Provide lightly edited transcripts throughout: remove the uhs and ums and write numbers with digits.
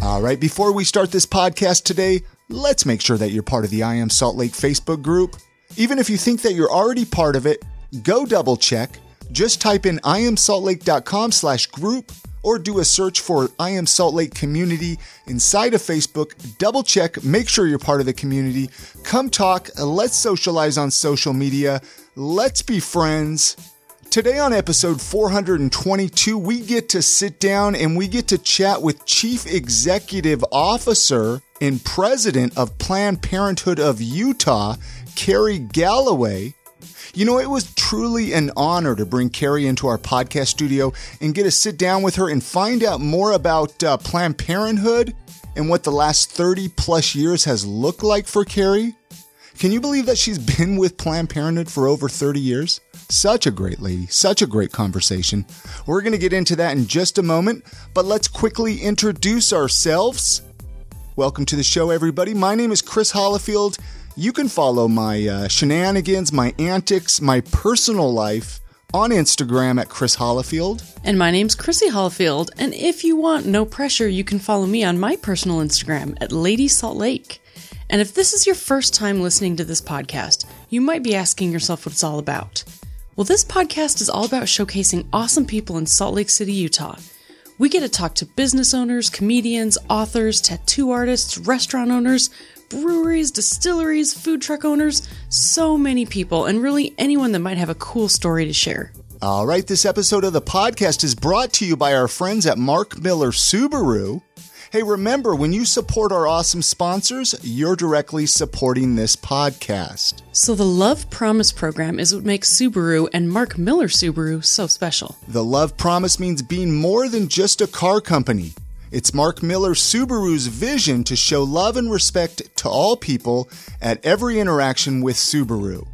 All right, before we start this podcast today, let's make sure that you're part of the I Am Salt Lake Facebook group. Even if you think that you're already part of it, go double check. Just type in iamsaltlake.com/group or do a search for I Am Salt Lake Community inside of Facebook. Double check, make sure you're part of the community. Come talk, let's socialize on social media. Let's be friends. Today on episode 422, we get to sit down and we get to chat with Chief Executive Officer and President of Planned Parenthood of Utah, Carrie Galloway. You know, it was truly an honor to bring Carrie into our podcast studio and get to sit down with her and find out more about Planned Parenthood and what the last 30 plus years has looked like for Carrie. Can you believe that she's been with Planned Parenthood for over 30 years? Such a great lady, such a great conversation. We're going to get into that in just a moment, but let's quickly introduce ourselves. Welcome to the show, everybody. My name is Chris Hollifield. You can follow my shenanigans, my antics, my personal life on Instagram at Chris Hollifield. And my name's Chrissy Hollifield. And if you want no pressure, you can follow me on my personal Instagram at Lady Salt Lake. And if this is your first time listening to this podcast, you might be asking yourself what it's all about. Well, this podcast is all about showcasing awesome people in Salt Lake City, Utah. We get to talk to business owners, comedians, authors, tattoo artists, restaurant owners, breweries, distilleries, food truck owners, so many people, and really anyone that might have a cool story to share. All right, this episode of the podcast is brought to you by our friends at Mark Miller Subaru. Hey, remember, when you support our awesome sponsors, you're directly supporting this podcast. So the Love Promise program is what makes Subaru and Mark Miller Subaru so special. The Love Promise means being more than just a car company. It's Mark Miller Subaru's vision to show love and respect to all people at every interaction with Subaru.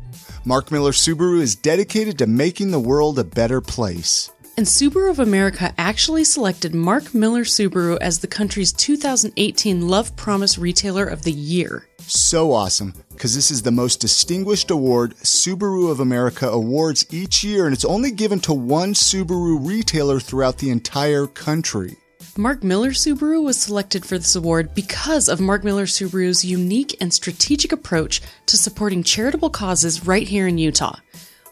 Mark Miller Subaru is dedicated to making the world a better place. And Subaru of America actually selected Mark Miller Subaru as the country's 2018 Love Promise Retailer of the Year. So awesome, because this is the most distinguished award Subaru of America awards each year, and it's only given to one Subaru retailer throughout the entire country. Mark Miller Subaru was selected for this award because of Mark Miller Subaru's unique and strategic approach to supporting charitable causes right here in Utah.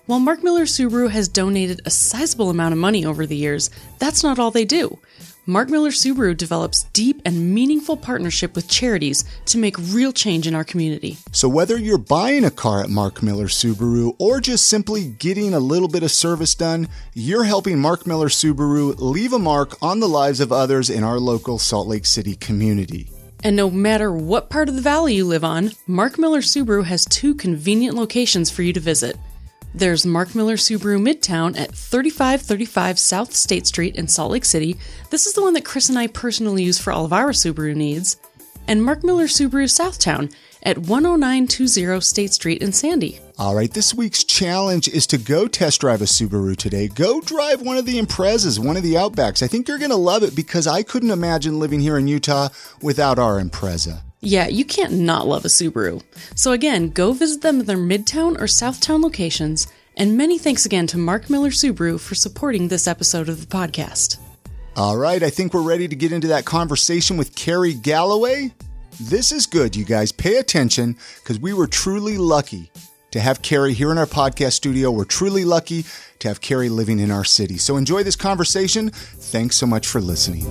While Mark Miller Subaru has donated a sizable amount of money over the years, that's not all they do. Mark Miller Subaru develops deep and meaningful partnership with charities to make real change in our community. So whether you're buying a car at Mark Miller Subaru or just simply getting a little bit of service done, you're helping Mark Miller Subaru leave a mark on the lives of others in our local Salt Lake City community. And no matter what part of the valley you live on, Mark Miller Subaru has two convenient locations for you to visit. There's Mark Miller Subaru Midtown at 3535 South State Street in Salt Lake City. This is the one that Chris and I personally use for all of our Subaru needs. And Mark Miller Subaru Southtown at 10920 State Street in Sandy. All right, this week's challenge is to go test drive a Subaru today. Go drive one of the Imprezas, one of the Outbacks. I think you're going to love it because I couldn't imagine living here in Utah without our Impreza. Yeah, you can't not love a Subaru. So again, go visit them at their Midtown or Southtown locations. And many thanks again to Mark Miller Subaru for supporting this episode of the podcast. All right, I think we're ready to get into that conversation with Carrie Galloway. This is good, you guys. Pay attention because we were truly lucky to have Carrie here in our podcast studio. We're truly lucky to have Carrie living in our city. So enjoy this conversation. Thanks so much for listening.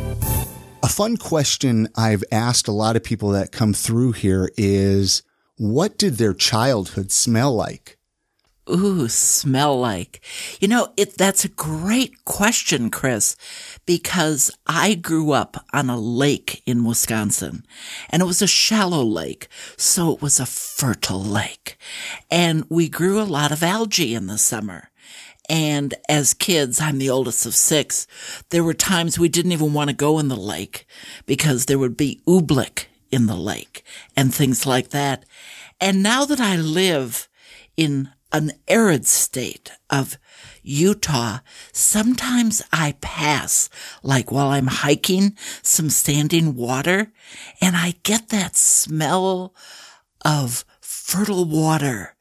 A fun question I've asked a lot of people that come through here is, what did their childhood smell like? Ooh, smell like. You know, that's a great question, Chris, because I grew up on a lake in Wisconsin, and it was a shallow lake, so it was a fertile lake. And we grew a lot of algae in the summer. And as kids, I'm the oldest of six, there were times we didn't even want to go in the lake because there would be oobleck in the lake and things like that. And now that I live in an arid state of Utah, sometimes I pass, like while I'm hiking, some standing water, and I get that smell of fertile water.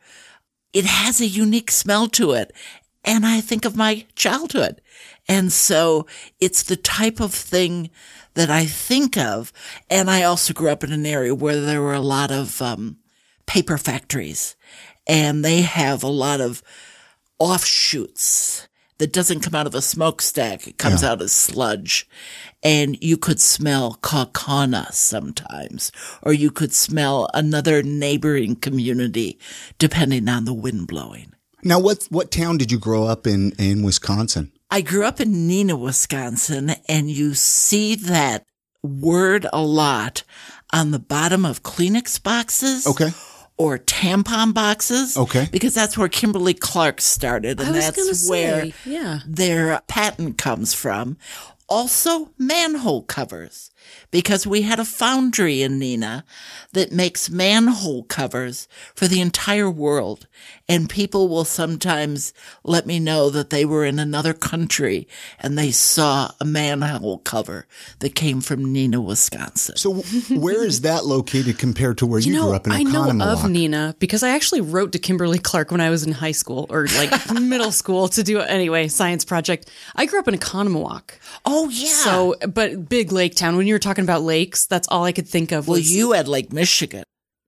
It has a unique smell to it. and I think of my childhood. And so it's the type of thing that I think of. And I also grew up in an area where there were a lot of paper factories, and they have a lot of offshoots that doesn't come out of a smokestack. It comes out as sludge, and you could smell Kaukauna sometimes, or you could smell another neighboring community depending on the wind blowing. Now, what town did you grow up in Wisconsin? I grew up in Neenah, Wisconsin, and you see that word a lot on the bottom of Kleenex boxes. Okay. Or tampon boxes. Okay. Because that's where Kimberly Clark started, and that's where their patent comes from. Also, manhole covers, because we had a foundry in Neenah that makes manhole covers for the entire world. And people will sometimes let me know that they were in another country and they saw a manhole cover that came from Neenah, Wisconsin. So where is that located compared to where you grew up in Oconomowoc? I know of Neenah because I actually wrote to Kimberly Clark when I was in high school or like middle school to do, anyway, science project. I grew up in Oconomowoc. Oh, yeah. So, but big lake town. When you were talking about lakes, that's all I could think of. Well, you had Lake Michigan.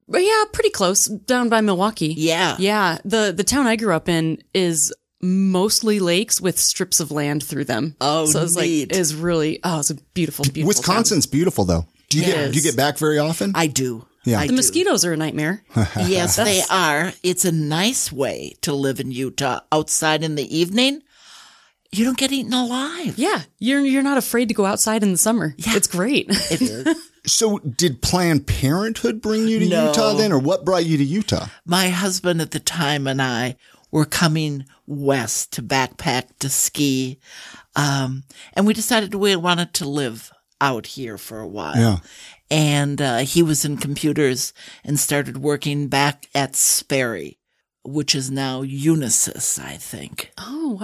But yeah, pretty close, down by Milwaukee. Yeah. Yeah. The town I grew up in is mostly lakes with strips of land through them. Oh, so it's neat. Like, it's really, it's a beautiful, beautiful Wisconsin's town. Beautiful, though. Do you get back very often? I do. Yeah. The mosquitoes are a nightmare. Yes, they are. It's a nice way to live in Utah. Outside in the evening, you don't get eaten alive. Yeah. You're not afraid to go outside in the summer. Yeah. It's great. It is. So did Planned Parenthood bring you to Utah then, or what brought you to Utah? My husband at the time and I were coming west to backpack, to ski, and we decided we wanted to live out here for a while. Yeah. And he was in computers and started working back at Sperry, which is now Unisys, I think. Oh,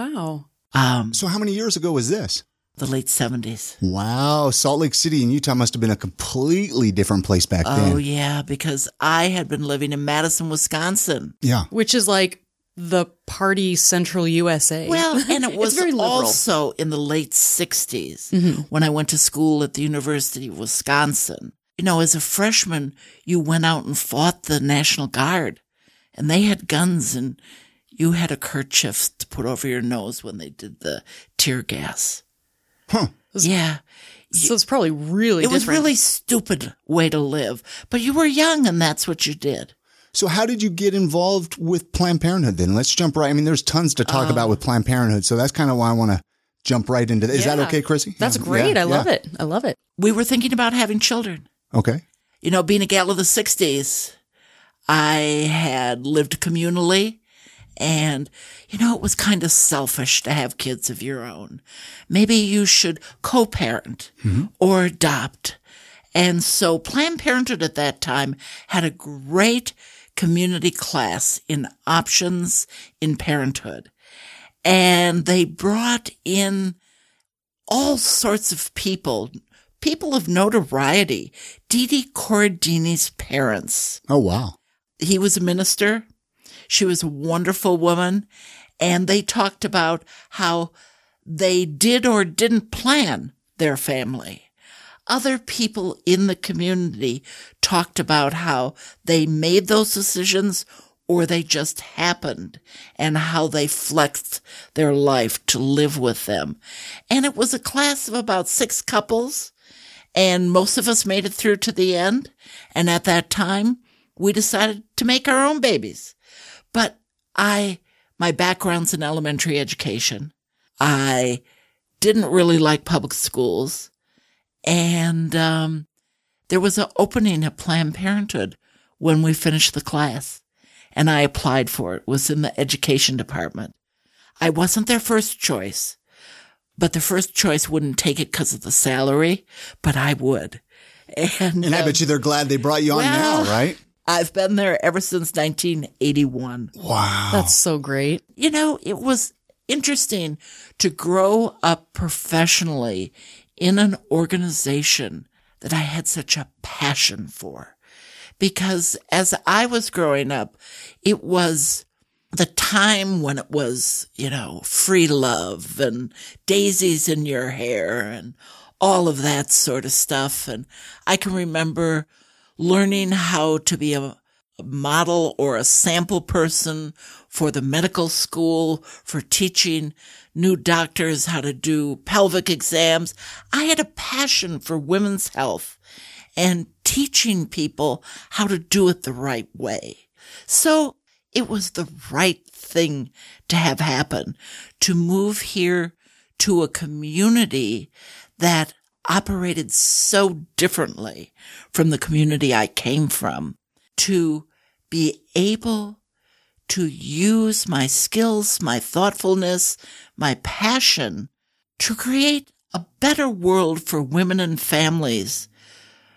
wow. So how many years ago was this? The late 70s. Wow. Salt Lake City in Utah must have been a completely different place back then. Oh, yeah, because I had been living in Madison, Wisconsin. Yeah. Which is like the party central USA. Well, and it was also in the late 60s when I went to school at the University of Wisconsin. You know, as a freshman, you went out and fought the National Guard, and they had guns, and you had a kerchief to put over your nose when they did the tear gas. Huh. Yeah. So it's probably really different. It was really stupid way to live. But you were young, and that's what you did. So how did you get involved with Planned Parenthood then? Let's jump right. I mean, there's tons to talk about with Planned Parenthood. So that's kind of why I want to jump right into that. Is that okay, Chrissy? That's great. I love it. I love it. We were thinking about having children. Okay. You know, being a gal of the 60s, I had lived communally. And, you know, it was kind of selfish to have kids of your own. Maybe you should co-parent or adopt. And so Planned Parenthood at that time had a great community class in options in parenthood. And they brought in all sorts of people of notoriety. Dee Dee Corradini's parents. Oh, wow. He was a minister. She was a wonderful woman, and they talked about how they did or didn't plan their family. Other people in the community talked about how they made those decisions or they just happened, and how they flexed their life to live with them. And it was a class of about 6 couples, and most of us made it through to the end. And at that time, we decided to make our own babies. But my background's in elementary education. I didn't really like public schools. And there was an opening at Planned Parenthood when we finished the class. And I applied for it. It was in the education department. I wasn't their first choice. But the first choice wouldn't take it because of the salary. But I would. And I bet you they're glad they brought you on now, right? I've been there ever since 1981. Wow. That's so great. You know, it was interesting to grow up professionally in an organization that I had such a passion for. Because as I was growing up, it was the time when it was, you know, free love and daisies in your hair and all of that sort of stuff. And I can remember learning how to be a model or a sample person for the medical school, for teaching new doctors how to do pelvic exams. I had a passion for women's health and teaching people how to do it the right way. So it was the right thing to have happen, to move here to a community that operated so differently from the community I came from, to be able to use my skills, my thoughtfulness, my passion to create a better world for women and families,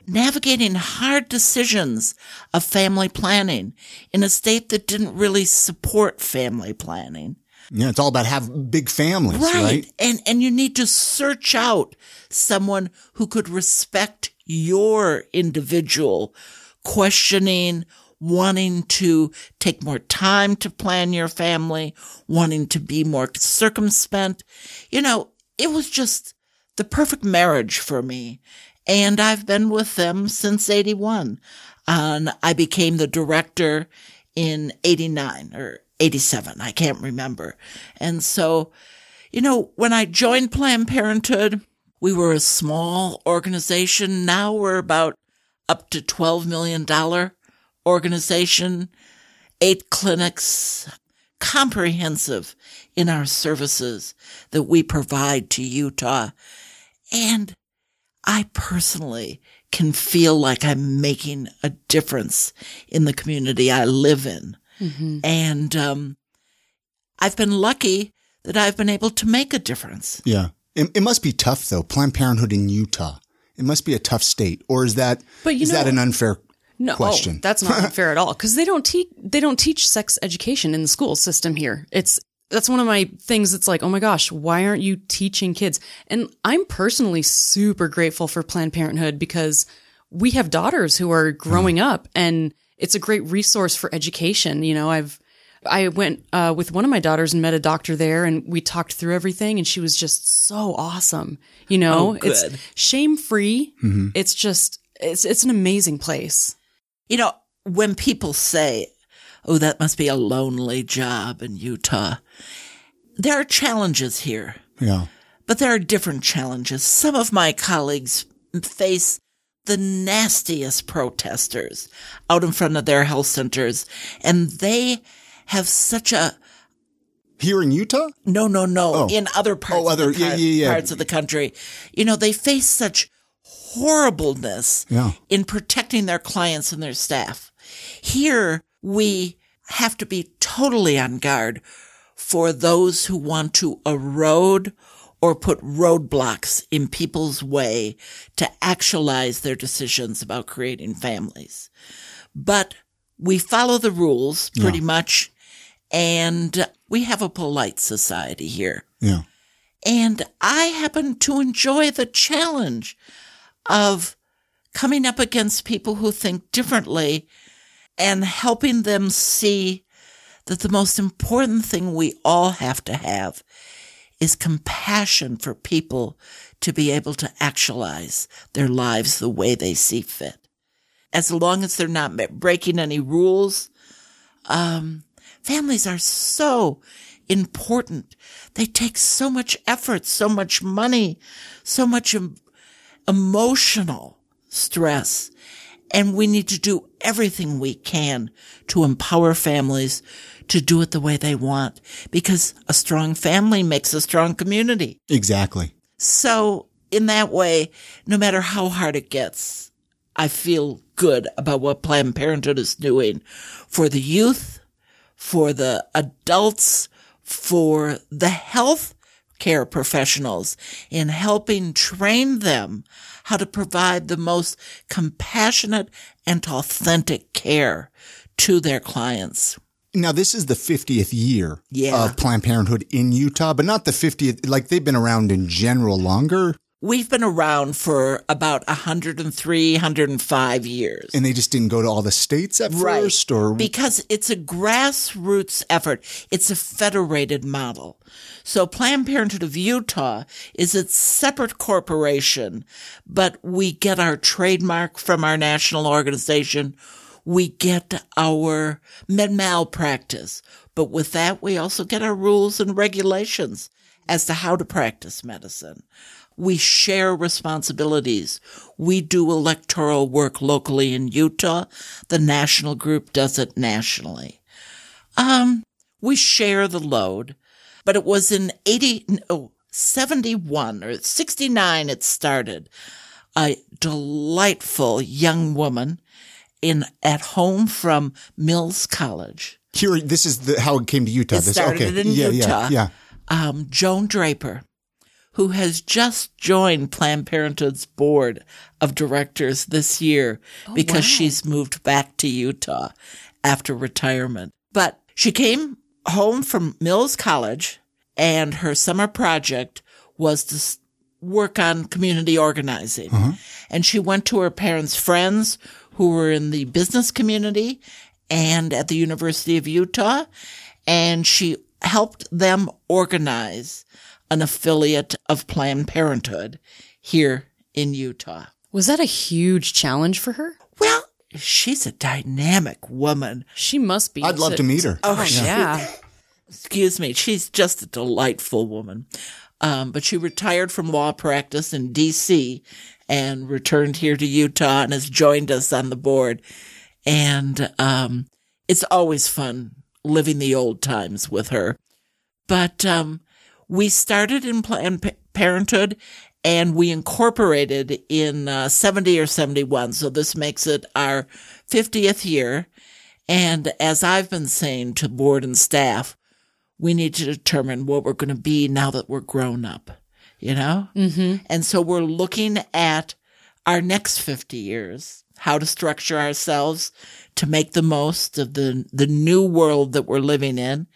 navigating hard decisions of family planning in a state that didn't really support family planning. Yeah, it's all about have big families, right? And you need to search out someone who could respect your individual questioning, wanting to take more time to plan your family, wanting to be more circumspect. You know, it was just the perfect marriage for me. And I've been with them since 81. And I became the director in 89 or 87. I can't remember. And so, you know, when I joined Planned Parenthood, we were a small organization. Now we're about up to $12 million organization, 8 clinics, comprehensive in our services that we provide to Utah. And I personally can feel like I'm making a difference in the community I live in. Mm-hmm. And I've been lucky that I've been able to make a difference. Yeah. It must be tough, though, Planned Parenthood in Utah. It must be a tough state. Or is that that an unfair question? No, that's not unfair at all, because they don't teach sex education in the school system here. That's one of my things. It's like, oh my gosh, why aren't you teaching kids? And I'm personally super grateful for Planned Parenthood, because we have daughters who are growing up, and it's a great resource for education. You know, I went with one of my daughters and met a doctor there, and we talked through everything, and she was just so awesome. You know, it's shame-free. Mm-hmm. It's just, it's an amazing place. You know, when people say, oh, that must be a lonely job in Utah. There are challenges here. Yeah. But there are different challenges. Some of my colleagues face the nastiest protesters out in front of their health centers. And they have such a... Here in Utah? No. Oh. In other parts parts of the country. You know, they face such horribleness in protecting their clients and their staff. Here, we have to be totally on guard for those who want to erode or put roadblocks in people's way to actualize their decisions about creating families. But we follow the rules pretty much, and we have a polite society here. Yeah. And I happen to enjoy the challenge of coming up against people who think differently and helping them see that the most important thing we all have to have is compassion for people to be able to actualize their lives the way they see fit. As long as they're not breaking any rules, families are so important. They take so much effort, so much money, so much emotional stress. And we need to do everything we can to empower families to do it the way they want, because a strong family makes a strong community. Exactly. So in that way, no matter how hard it gets, I feel good about what Planned Parenthood is doing for the youth, for the adults, for the health care professionals, in helping train them how to provide the most compassionate and authentic care to their clients. Now, this is the 50th year of Planned Parenthood in Utah, but not the 50th. Like, they've been around in general longer. We've been around for about 103, 105 years. And they just didn't go to all the states at first? Or because it's a grassroots effort. It's a federated model. So Planned Parenthood of Utah is a separate corporation, but we get our trademark from our national organization. We get our med mal practice. But with that, we also get our rules and regulations as to how to practice medicine. We share responsibilities. We do electoral work locally in Utah. The national group does it nationally. We share the load, but it was in 71 or 69 it started. A delightful young woman at home from Mills College. Here, this is how it came to Utah. It started in Utah. Yeah. Joan Draper, who has just joined Planned Parenthood's board of directors this year because she's moved back to Utah after retirement. But she came home from Mills College, and her summer project was to work on community organizing. Uh-huh. And she went to her parents' friends who were in the business community and at the University of Utah, and she helped them organize an affiliate of Planned Parenthood here in Utah. Was that a huge challenge for her? Well, she's a dynamic woman. She must be. I'd love to meet her. Oh, yeah. Excuse me. She's just a delightful woman. But she retired from law practice in D.C. and returned here to Utah and has joined us on the board. And it's always fun living the old times with her. But we started in Planned Parenthood, and we incorporated in 70 or 71. So this makes it our 50th year. And as I've been saying to board and staff, we need to determine what we're going to be now that we're grown up, you know? Mm-hmm. And so we're looking at our next 50 years, how to structure ourselves to make the most of the new world that we're living in.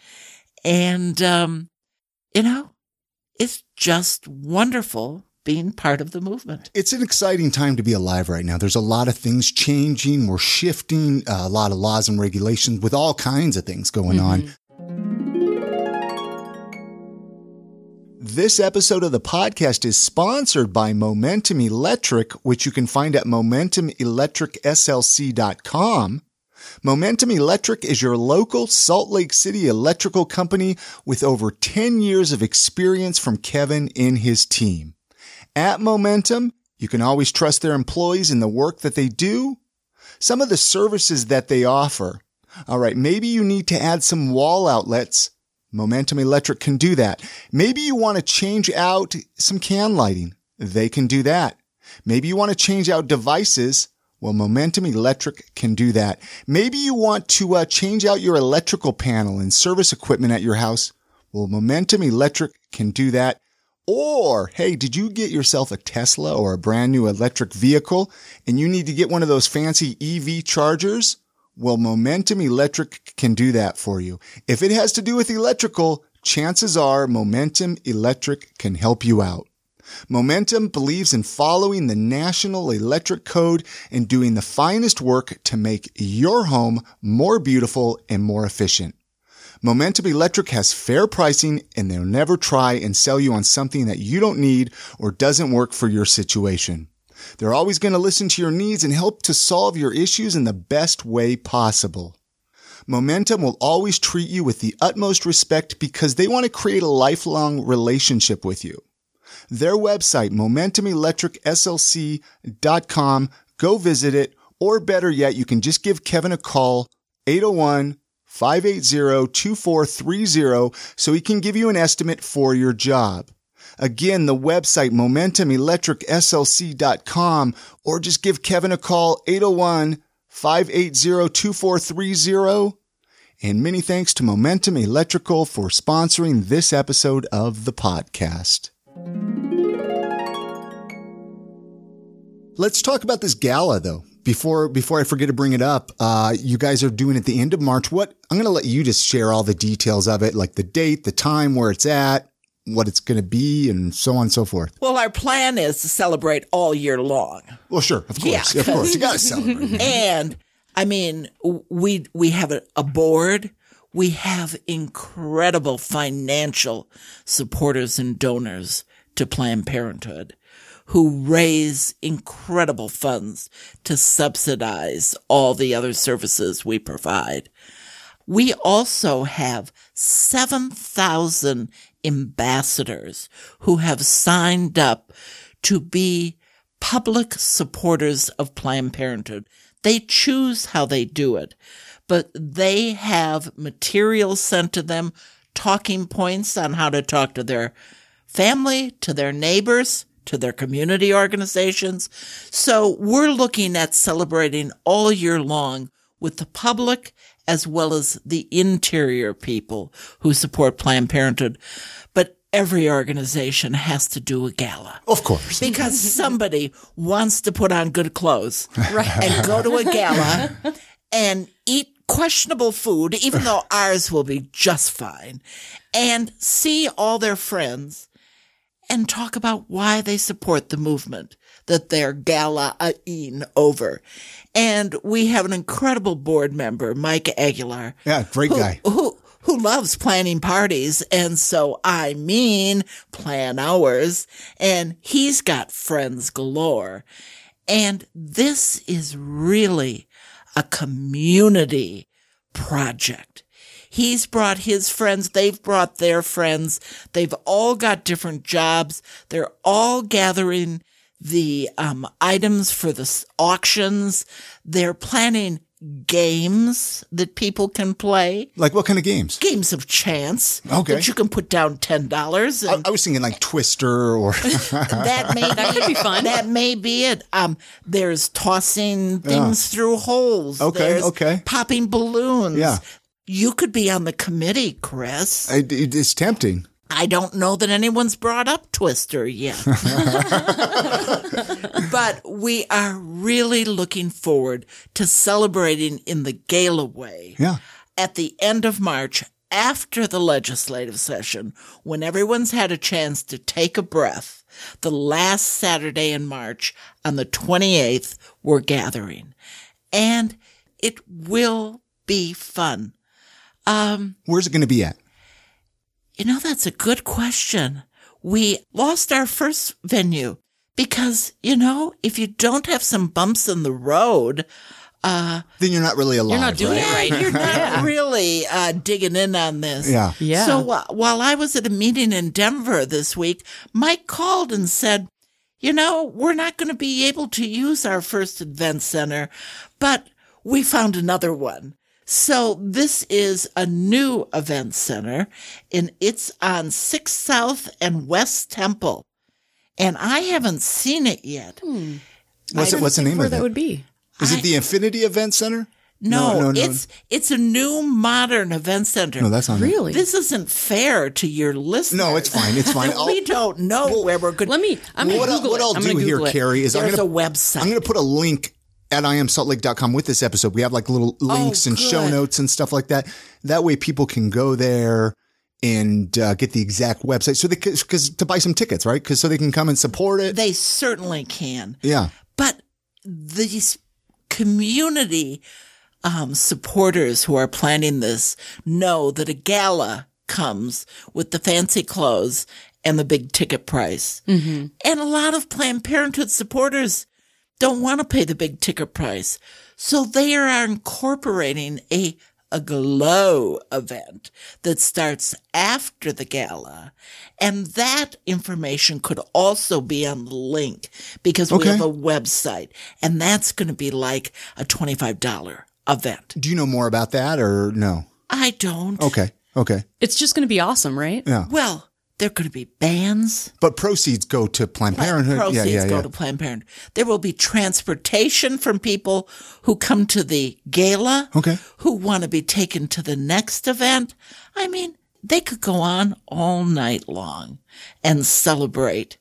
And, you know, it's just wonderful being part of the movement. It's an exciting time to be alive right now. There's a lot of things changing. We're shifting a lot of laws and regulations with all kinds of things going on. This episode of the podcast is sponsored by Momentum Electric, which you can find at MomentumElectricSLC.com. Momentum Electric is your local Salt Lake City electrical company with over 10 years of experience from Kevin and his team. At Momentum, you can always trust their employees and the work that they do, some of the services that they offer. All right, maybe you need to add some wall outlets. Momentum Electric can do that. Maybe you want to change out some can lighting. They can do that. Maybe you want to change out devices. Well, Momentum Electric can do that. Maybe you want to change out your electrical panel and service equipment at your house. Well, Momentum Electric can do that. Or, hey, did you get yourself a Tesla or a brand new electric vehicle and you need to get one of those fancy EV chargers? Well, Momentum Electric can do that for you. If it has to do with electrical, chances are Momentum Electric can help you out. Momentum believes in following the National Electric Code and doing the finest work to make your home more beautiful and more efficient. Momentum Electric has fair pricing, and they'll never try and sell you on something that you don't need or doesn't work for your situation. They're always going to listen to your needs and help to solve your issues in the best way possible. Momentum will always treat you with the utmost respect because they want to create a lifelong relationship with you. Their website, MomentumElectricSLC.com, go visit it, or better yet, you can just give Kevin a call, 801-580-2430, so he can give you an estimate for your job. Again, the website, MomentumElectricSLC.com, or just give Kevin a call, 801-580-2430. And many thanks to Momentum Electrical for sponsoring this episode of the podcast. Let's talk about this gala, though. Before I forget to bring it up, you guys are doing it at the end of March. I'm going to let you just share all the details of it, like the date, the time, where it's at. what it's going to be and so on and so forth. Well, our plan is to celebrate all year long. Well, sure. Of course. Yeah. Of course. You got to celebrate. And I mean, we have a board. We have incredible financial supporters and donors to Planned Parenthood who raise incredible funds to subsidize all the other services we provide. We also have 7,000 ambassadors who have signed up to be public supporters of Planned Parenthood. They choose how they do it, but they have material sent to them, talking points on how to talk to their family, to their neighbors, to their community organizations. So we're looking at celebrating all year long with the public as well as the interior people who support Planned Parenthood. But every organization has to do a gala. Of course. Because somebody wants to put on good clothes, right, and go to a gala and eat questionable food, even though ours will be just fine, and see all their friends and talk about why they support the movement that they're gala-ing over. And we have an incredible board member, Mike Aguilar. Yeah, great guy. Who loves planning parties. And so, I mean, plan hours. And he's got friends galore. And this is really a community project. He's brought his friends. They've brought their friends. They've all got different jobs. They're all gathering the items for the auctions. They're planning games that people can play. Like what kind of games? Games of chance. Okay. That you can put down $10. And I was thinking like Twister or... that could be fun. That may be it. There's tossing things through holes. Okay, there's popping balloons. Yeah. You could be on the committee, Chris. It's tempting. I don't know that anyone's brought up Twister yet. But we are really looking forward to celebrating in the gala way at the end of March after the legislative session, when everyone's had a chance to take a breath. The last Saturday in March, on the 28th, we're gathering. And it will be fun. Where's it going to be at? You know, that's a good question. We lost our first venue because, you know, if you don't have some bumps in the road, then you're not really alive. You're not doing it right. You're not really digging in on this. Yeah. Yeah. So while I was at a meeting in Denver this week, Mike called and said, you know, we're not going to be able to use our first event center, but we found another one. So this is a new event center, and it's on 6th South and West Temple. And I haven't seen it yet. Hmm. What's the name of it? That would be. Is it the Infinity Event Center? No, it's a new modern event center. No, that's not really. This isn't fair to your listeners. No, it's fine. It's fine. We don't know where we're going. What I'll do here, Carrie, is there's a website. I'm going to put a link at IamSaltLake.com with this episode. We have like little links and show notes and stuff like that. That way people can go there and get the exact website to buy some tickets, right? So they can come and support it. They certainly can. Yeah. But these community supporters who are planning this know that a gala comes with the fancy clothes and the big ticket price. Mm-hmm. And a lot of Planned Parenthood supporters don't want to pay the big ticket price. So they are incorporating a glow event that starts after the gala. And that information could also be on the link because we have a website. And that's going to be like a $25 event. Do you know more about that or no? I don't. Okay. It's just going to be awesome, right? Yeah. Well, there are going to be bands. But proceeds go to Planned Parenthood. Proceeds go to Planned Parenthood. There will be transportation from people who come to the gala, who want to be taken to the next event. I mean, they could go on all night long and celebrate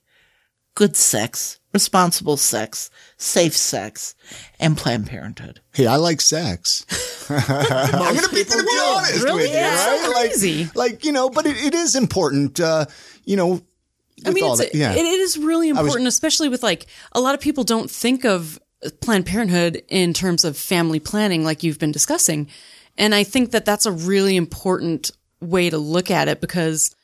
good sex, responsible sex, safe sex, and Planned Parenthood. Hey, I like sex. I'm going to be honest with you, right? Crazy. Like, you know, but it is important, you know, I mean, it is really important, especially with, like, a lot of people don't think of Planned Parenthood in terms of family planning like you've been discussing. And I think that that's a really important way to look at it, because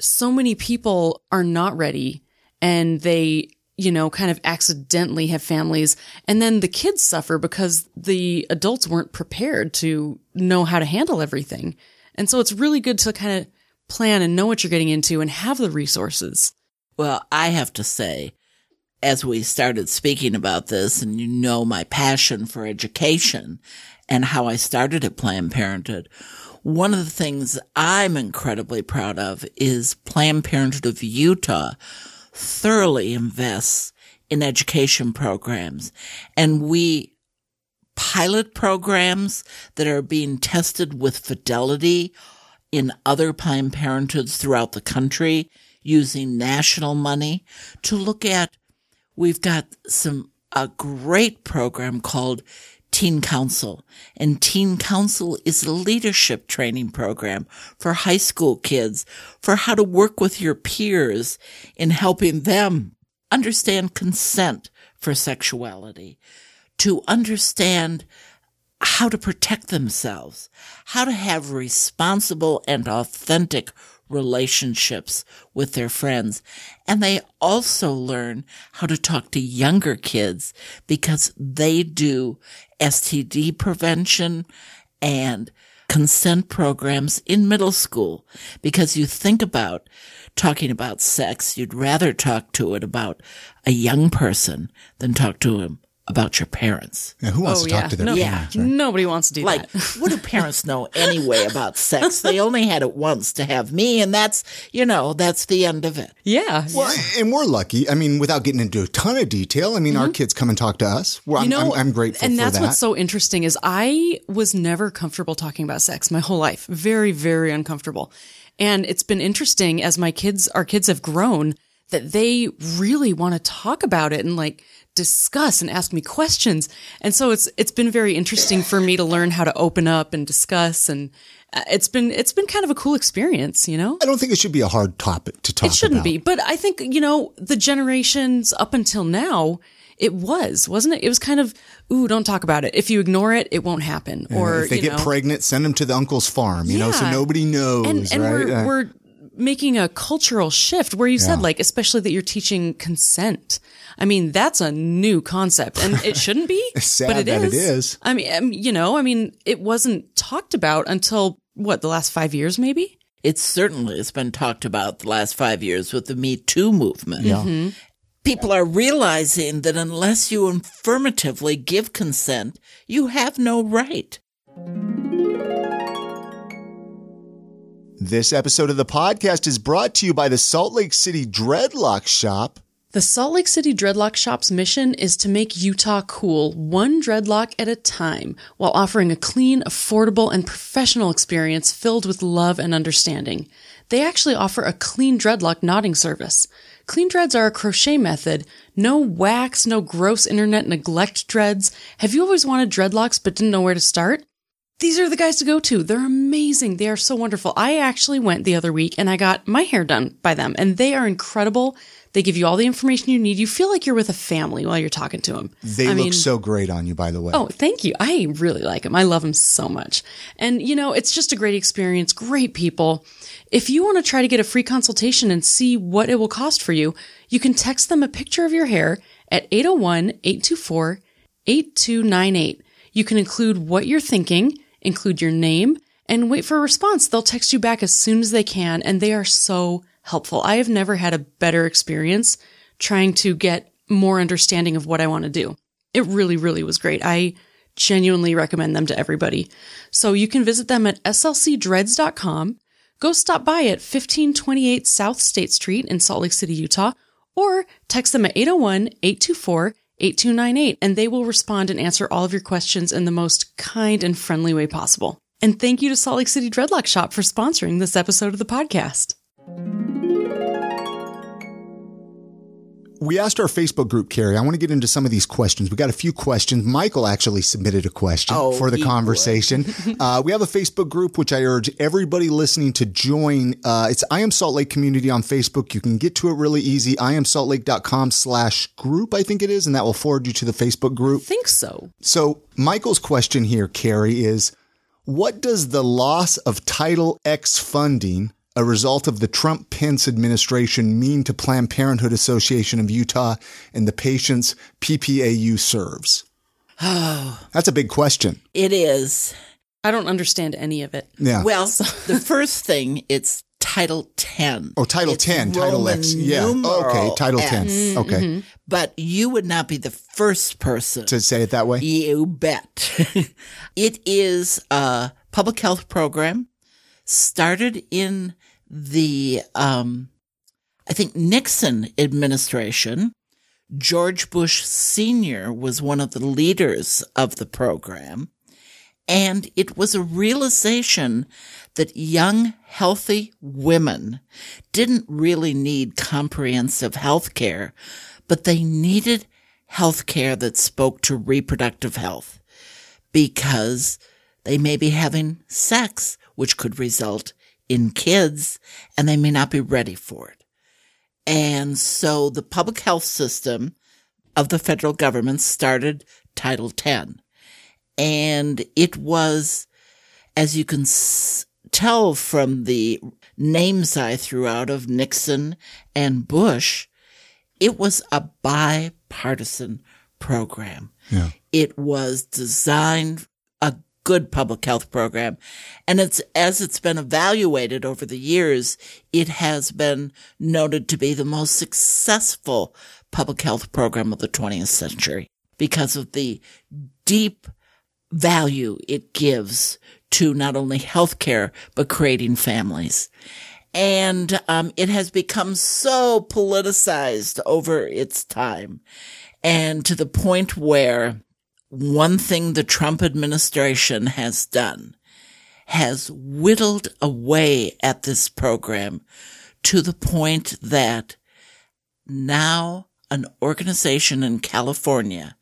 so many people are not ready and they, you know, kind of accidentally have families. And then the kids suffer because the adults weren't prepared to know how to handle everything. And so it's really good to kind of plan and know what you're getting into and have the resources. Well, I have to say, as we started speaking about this, and you know my passion for education and how I started at Planned Parenthood, one of the things I'm incredibly proud of is Planned Parenthood of Utah thoroughly invests in education programs, and we pilot programs that are being tested with fidelity in other Planned Parenthoods throughout the country using national money to look at. We've got a great program called Teen Council, and Teen Council is a leadership training program for high school kids for how to work with your peers in helping them understand consent for sexuality, to understand how to protect themselves, how to have responsible and authentic relationships with their friends. And they also learn how to talk to younger kids because they do STD prevention and consent programs in middle school. Because you think about talking about sex, you'd rather talk to it about a young person than talk to him about your parents. Yeah, who wants to talk to their parents? Right? Nobody wants to do that. What do parents know anyway about sex? They only had it once to have me, and that's, you know, that's the end of it. Yeah. Well, and we're lucky. I mean, without getting into a ton of detail, I mean, our kids come and talk to us. I'm grateful for that. And that's what's so interesting is I was never comfortable talking about sex my whole life. Very, very uncomfortable. And it's been interesting as our kids have grown, that they really want to talk about it and, like, discuss and ask me questions. And so it's been very interesting for me to learn how to open up and discuss, and it's been kind of a cool experience, you know? I don't think it should be a hard topic to talk about. It shouldn't be, but I think, you know, the generations up until now, it was, wasn't it? It was kind of, ooh, don't talk about it. If you ignore it, it won't happen. Yeah, or if they get pregnant, send them to the uncle's farm, you know, so nobody knows, and right? We're making a cultural shift where you said, like, especially that you're teaching consent. I mean, that's a new concept, and it shouldn't be, but it is. I mean, it wasn't talked about until the last 5 years, maybe? It certainly has been talked about the last 5 years with the Me Too movement. Yeah. Mm-hmm. People are realizing that unless you affirmatively give consent, you have no right. This episode of the podcast is brought to you by the Salt Lake City Dreadlock Shop. The Salt Lake City Dreadlock Shop's mission is to make Utah cool, one dreadlock at a time, while offering a clean, affordable, and professional experience filled with love and understanding. They actually offer a clean dreadlock knotting service. Clean dreads are a crochet method. No wax, no gross internet neglect dreads. Have you always wanted dreadlocks but didn't know where to start? These are the guys to go to. They're amazing. They are so wonderful. I actually went the other week and I got my hair done by them, and they are incredible. They give you all the information you need. You feel like you're with a family while you're talking to them. They look so great on you, by the way. Oh, thank you. I really like them. I love them so much. And, you know, it's just a great experience. Great people. If you want to try to get a free consultation and see what it will cost for you, you can text them a picture of your hair at 801-824-8298. You can include what you're thinking, include your name, and wait for a response. They'll text you back as soon as they can, and they are so helpful. I have never had a better experience trying to get more understanding of what I want to do. It really, really was great. I genuinely recommend them to everybody. So you can visit them at slcdreads.com. Go stop by at 1528 South State Street in Salt Lake City, Utah, or text them at 801-824-8298, and they will respond and answer all of your questions in the most kind and friendly way possible. And thank you to Salt Lake City Dreadlock Shop for sponsoring this episode of the podcast. We asked our Facebook group, Carrie, I want to get into some of these questions. We got a few questions. Michael actually submitted a question for the conversation. We have a Facebook group, which I urge everybody listening to join. It's I Am Salt Lake Community on Facebook. You can get to it really easy. IamSaltLake.com/group, I think it is. And that will forward you to the Facebook group. I think so. So Michael's question here, Carrie, is what does the loss of Title X funding, a result of the Trump-Pence administration, mean to Planned Parenthood Association of Utah and the patients PPAU serves? Oh, that's a big question. It is. I don't understand any of it. Yeah. Well, the first thing, it's Title X. Oh, Title X, Title X. Yeah. Okay, Title X. Mm-hmm. Okay. But you would not be the first person to say it that way. You bet. It is a public health program started in the, I think, Nixon administration. George Bush Sr. was one of the leaders of the program. And it was a realization that young, healthy women didn't really need comprehensive health care, but they needed health care that spoke to reproductive health because they may be having sex, which could result in kids, and they may not be ready for it. And so the public health system of the federal government started Title X. And it was, as you can tell from the names I threw out of Nixon and Bush, it was a bipartisan program. Yeah. It was designed a good public health program. And it's as it's been evaluated over the years, it has been noted to be the most successful public health program of the 20th century because of the deep value it gives to not only healthcare, but creating families. And it has become so politicized over its time, and to the point where one thing the Trump administration has done has whittled away at this program to the point that now an organization in California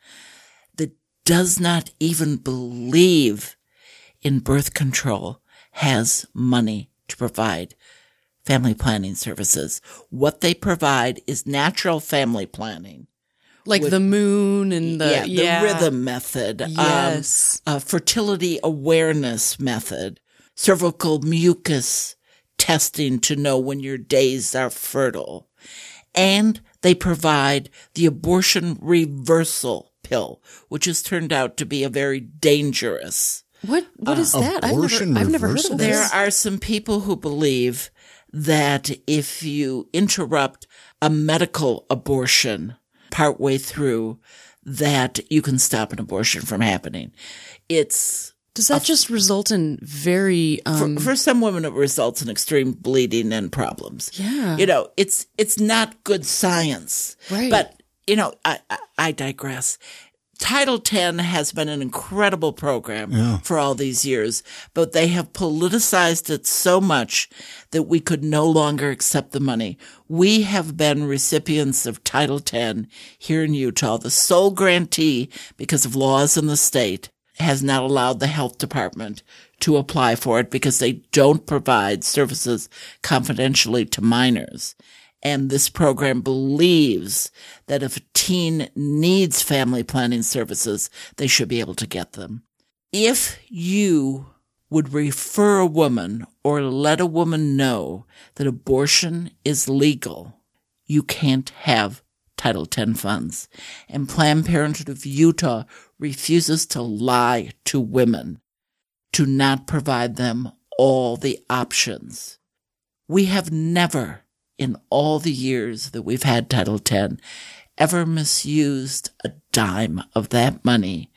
that does not even believe in birth control has money to provide family planning services. What they provide is natural family planning. Like the moon and the rhythm method, yes, fertility awareness method, cervical mucus testing to know when your days are fertile. And they provide the abortion reversal pill, which has turned out to be a very dangerous. What is that? I've never heard of this. There are some people who believe that if you interrupt a medical abortion partway through, that you can stop an abortion from happening. Does that just result in very for some women it results in extreme bleeding and problems. Yeah, it's not good science. Right, but I digress. Title X has been an incredible program for all these years, but they have politicized it so much that we could no longer accept the money. We have been recipients of Title X here in Utah. The sole grantee, because of laws in the state, has not allowed the health department to apply for it because they don't provide services confidentially to minors. And this program believes that if a teen needs family planning services, they should be able to get them. If you would refer a woman or let a woman know that abortion is legal, you can't have Title X funds. And Planned Parenthood of Utah refuses to lie to women, to not provide them all the options. We have never, in all the years that we've had Title X, ever misused a dime of that money,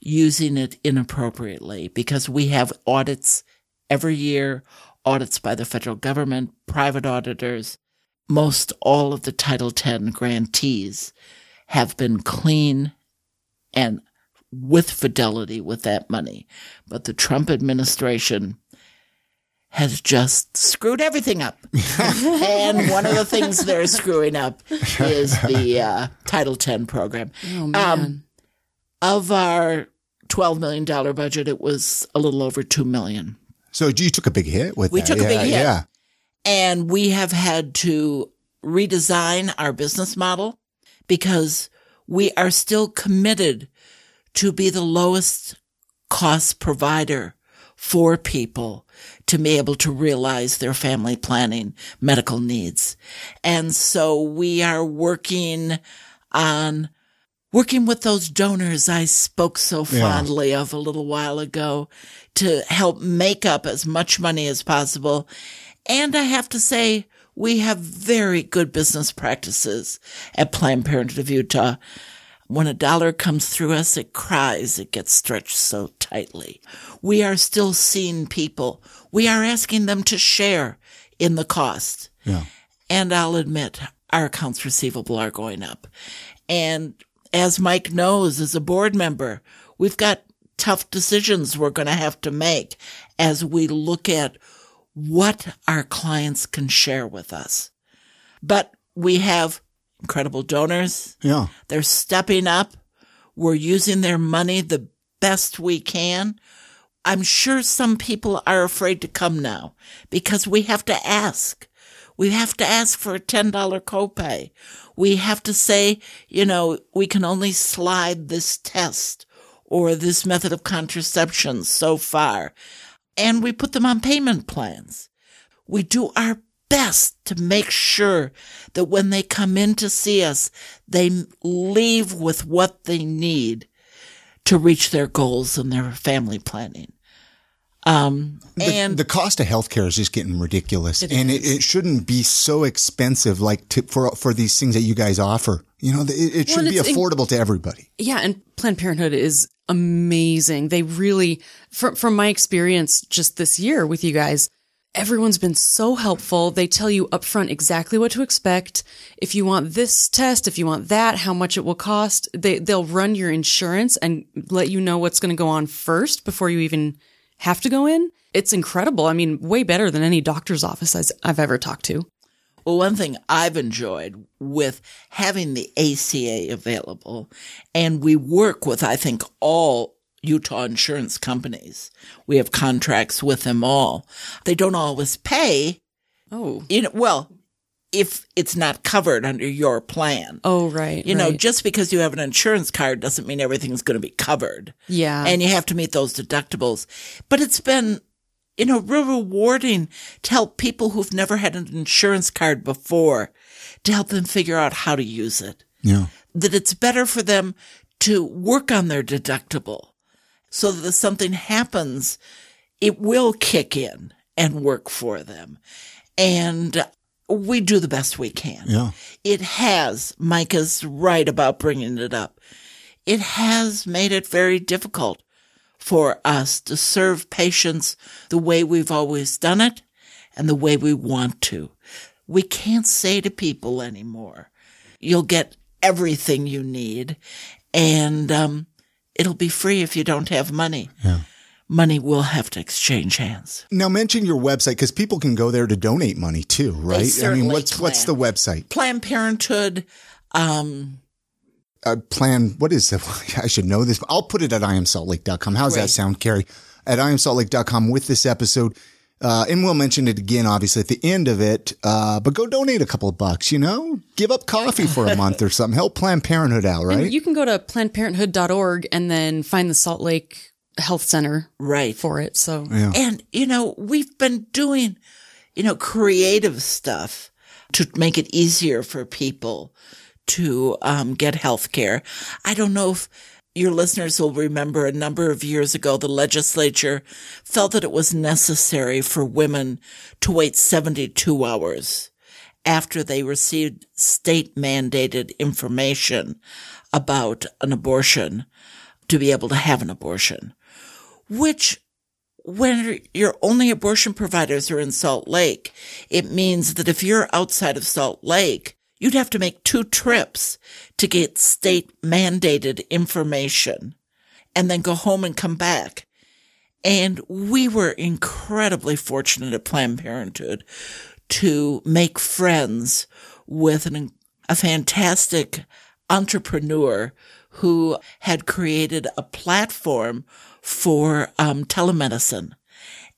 using it inappropriately, because we have audits every year, audits by the federal government, private auditors. Most all of the Title X grantees have been clean and with fidelity with that money. But the Trump administration has just screwed everything up. And one of the things they're screwing up is the Title X program. Oh, man. Of our $12 million budget, it was a little over $2 million. So you took a big hit with that. We took a big hit. Yeah. And we have had to redesign our business model because we are still committed to be the lowest cost provider for people to be able to realize their family planning medical needs. And so we are working with those donors I spoke so fondly of a little while ago to help make up as much money as possible. And I have to say, we have very good business practices at Planned Parenthood of Utah. When a dollar comes through us, it cries. It gets stretched so tightly. We are still seeing people. We are asking them to share in the cost. Yeah. And I'll admit, our accounts receivable are going up. And as Mike knows, as a board member, we've got tough decisions we're going to have to make as we look at what our clients can share with us. But we have incredible donors. Yeah. They're stepping up. We're using their money the best we can. I'm sure some people are afraid to come now because we have to ask. We have to ask for a $10 copay. We have to say, you know, we can only slide this test or this method of contraception so far. And we put them on payment plans. We do our best to make sure that when they come in to see us, they leave with what they need to reach their goals and their family planning. And the cost of healthcare is just getting ridiculous, it shouldn't be so expensive. Like for these things that you guys offer, you know, it should be affordable to everybody. Yeah, and Planned Parenthood is amazing. They really, from my experience just this year with you guys, everyone's been so helpful. They tell you upfront exactly what to expect. If you want this test, if you want that, how much it will cost. They'll run your insurance and let you know what's going to go on first before you even have to go in. It's incredible. I mean, way better than any doctor's office I've ever talked to. Well, one thing I've enjoyed with having the ACA available, and we work with, I think, all Utah insurance companies. We have contracts with them all. They don't always pay. Oh. You know, well, if it's not covered under your plan. Oh, right. You know, just because you have an insurance card doesn't mean everything's going to be covered. Yeah. And you have to meet those deductibles. But it's been, you know, real rewarding to help people who've never had an insurance card before, to help them figure out how to use it. Yeah. That it's better for them to work on their deductible so that if something happens, it will kick in and work for them. And we do the best we can. Yeah. It has, Micah's right about bringing it up, it has made it very difficult for us to serve patients the way we've always done it and the way we want to. We can't say to people anymore, you'll get everything you need, and it'll be free if you don't have money. Yeah. Money will have to exchange hands. Now mention your website, because people can go there to donate money too, right? They certainly what's the website? Planned Parenthood. What is it? I should know this. I'll put it at IamSaltLake.com. How's that sound, Carrie? At IamSaltLake.com with this episode. And we'll mention it again, obviously, at the end of it. But go donate a couple of bucks, you know? Give up coffee for a month or something. Help Planned Parenthood out, right? And you can go to PlannedParenthood.org and then find the Salt Lake Health Center for it. So, yeah. And, you know, we've been doing, you know, creative stuff to make it easier for people to get health care. I don't know if your listeners will remember a number of years ago, the legislature felt that it was necessary for women to wait 72 hours after they received state mandated information about an abortion to be able to have an abortion. Which, when your only abortion providers are in Salt Lake, it means that if you're outside of Salt Lake, you'd have to make two trips to get state mandated information and then go home and come back. And we were incredibly fortunate at Planned Parenthood to make friends with a fantastic entrepreneur who had created a platform for telemedicine.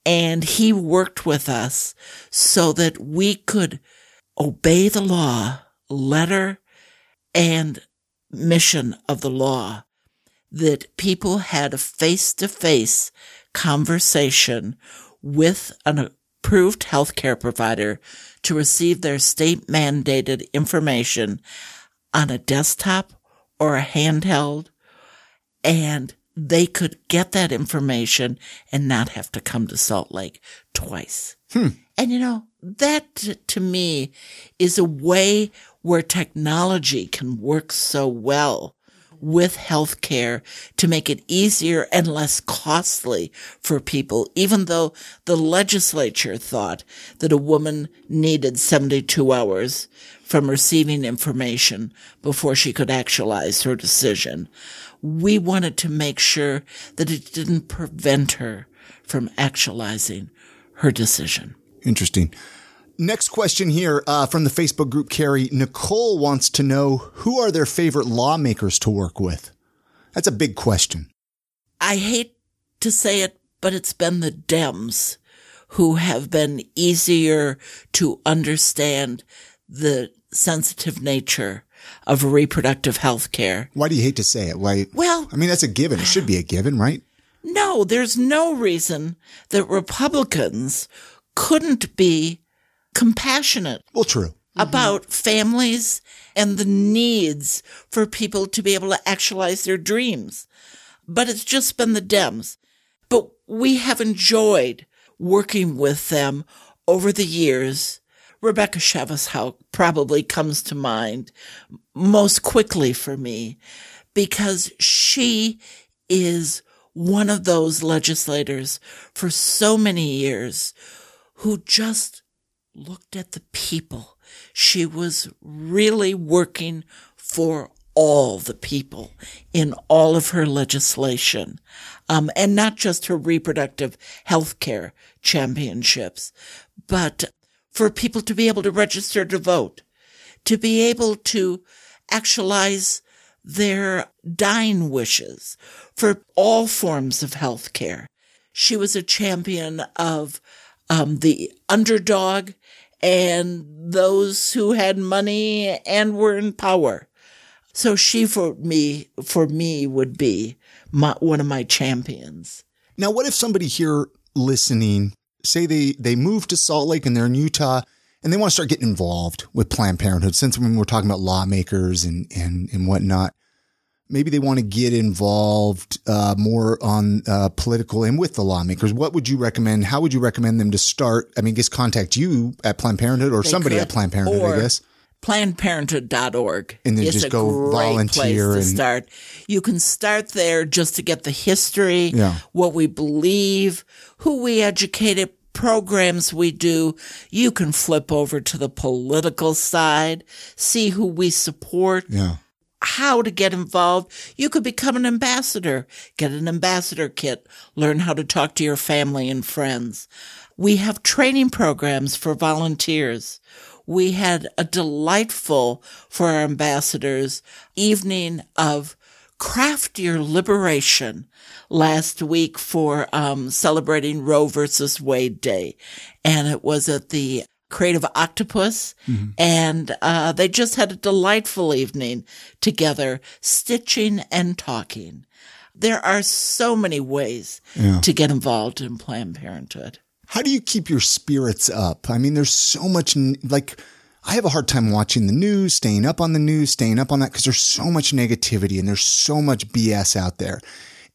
And he worked with us so that we could obey the law, letter and mission of the law, that people had a face-to-face conversation with an approved healthcare provider to receive their state-mandated information on a desktop or a handheld, and they could get that information and not have to come to Salt Lake twice. And, you know, that to me is a way where technology can work so well with healthcare to make it easier and less costly for people, even though the legislature thought that a woman needed 72 hours from receiving information before she could actualize her decision. We wanted to make sure that it didn't prevent her from actualizing her decision. Interesting. Next question here from the Facebook group, Carrie. Nicole wants to know, who are their favorite lawmakers to work with? That's a big question. I hate to say it, but it's been the Dems who have been easier to understand the sensitive nature of reproductive health care. Why do you hate to say it? Why? Well, I mean, that's a given. It should be a given, right? No, there's no reason that Republicans couldn't be compassionate. Well, true. About families and the needs for people to be able to actualize their dreams. But it's just been the Dems. But we have enjoyed working with them over the years. Rebecca Chavez Hauck probably comes to mind most quickly for me because she is one of those legislators for so many years who just looked at the people. She was really working for all the people in all of her legislation, and not just her reproductive health care championships, but for people to be able to register to vote, to be able to actualize their dying wishes, for all forms of health care. She was a champion of the underdog and those who had money and were in power. So she, for me, would be one of my champions. Now, what if somebody here listening, say they move to Salt Lake and they're in Utah and they want to start getting involved with Planned Parenthood, since when we're talking about lawmakers and whatnot, maybe they want to get involved more on political and with the lawmakers. What would you recommend? How would you recommend them to start? I mean, just contact you at Planned Parenthood or somebody at Planned Parenthood, I guess. PlannedParenthood.org. And then just go volunteer. It's a great place to start. You can start there just to get the history, what we believe, who we educated, programs we do. You can flip over to the political side, see who we support. Yeah. How to get involved. You could become an ambassador, get an ambassador kit, learn how to talk to your family and friends. We have training programs for volunteers. We had a delightful, for our ambassadors, evening of Craft Your Liberation last week for celebrating Roe versus Wade Day. And it was at the Creative Octopus, and they just had a delightful evening together, stitching and talking. There are so many ways to get involved in Planned Parenthood. How do you keep your spirits up? I mean, there's so much, like, I have a hard time watching the news, staying up on that, because there's so much negativity and there's so much BS out there.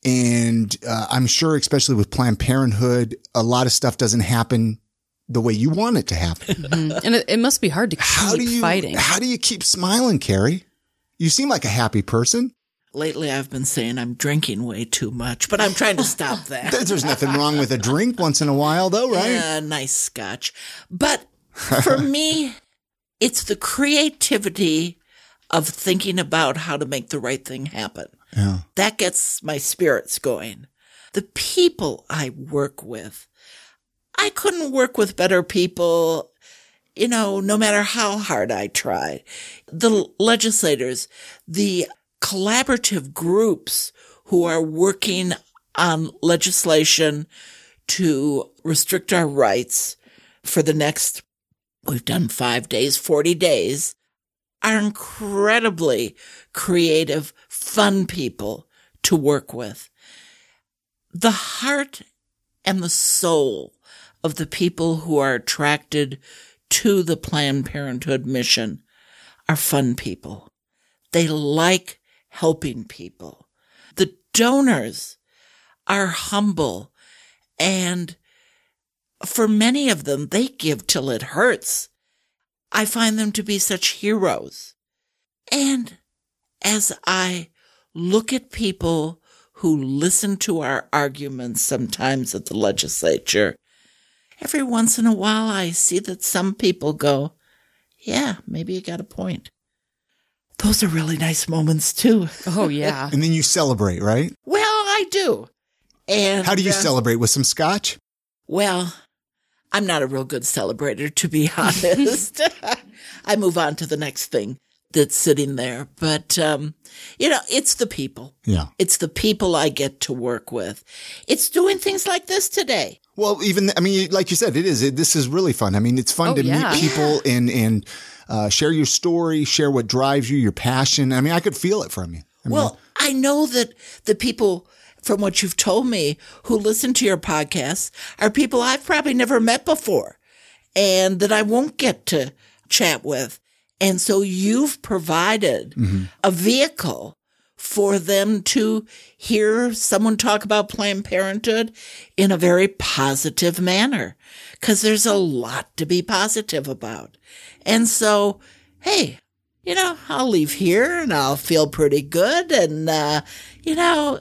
And I'm sure, especially with Planned Parenthood, a lot of stuff doesn't happen the way you want it to happen. And it must be hard to keep fighting. How do you keep smiling, Carrie? You seem like a happy person. Lately, I've been saying I'm drinking way too much, but I'm trying to stop that. There's nothing wrong with a drink once in a while, though, right? Yeah, nice scotch. But for me, it's the creativity of thinking about how to make the right thing happen. Yeah. That gets my spirits going. the people I work with. I couldn't work with better people, you know, no matter how hard I tried. The legislators, the collaborative groups who are working on legislation to restrict our rights for the next, we've done 5 days, 40 days, are incredibly creative, fun people to work with. The heart and the soul of the people who are attracted to the Planned Parenthood mission are fun people. They like helping people. The donors are humble, and for many of them, they give till it hurts. I find them to be such heroes. And as I look at people who listen to our arguments sometimes at the legislature, every once in a while I see that some people go, yeah, maybe you got a point. Those are really nice moments, too. Oh, yeah. And then you celebrate, right? Well, I do. And how do you celebrate? With some scotch? Well, I'm not a real good celebrator, to be honest. I move on to the next thing that's sitting there. But, you know, it's the people. Yeah. It's the people I get to work with. It's doing things like this today. Well, even, I mean, like you said, this is really fun. I mean, it's fun to meet people and share your story, share what drives you, your passion. I mean, I could feel it from you. I know that the people, from what you've told me, who listen to your podcasts are people I've probably never met before and that I won't get to chat with. And so you've provided a vehicle for them to hear someone talk about Planned Parenthood in a very positive manner, because there's a lot to be positive about. And so, hey, you know, I'll leave here and I'll feel pretty good. And, you know,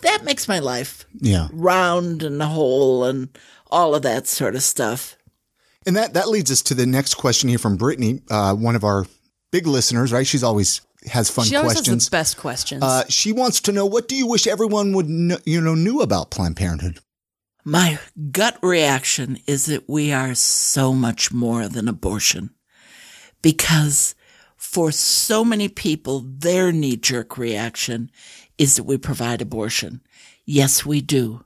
that makes my life round and whole and all of that sort of stuff. And that leads us to the next question here from Brittany, one of our big listeners, right? She's always has fun questions. She always has the best questions. She wants to know, what do you wish everyone would knew about Planned Parenthood? My gut reaction is that we are so much more than abortion, because for so many people, their knee-jerk reaction is that we provide abortion. Yes, we do.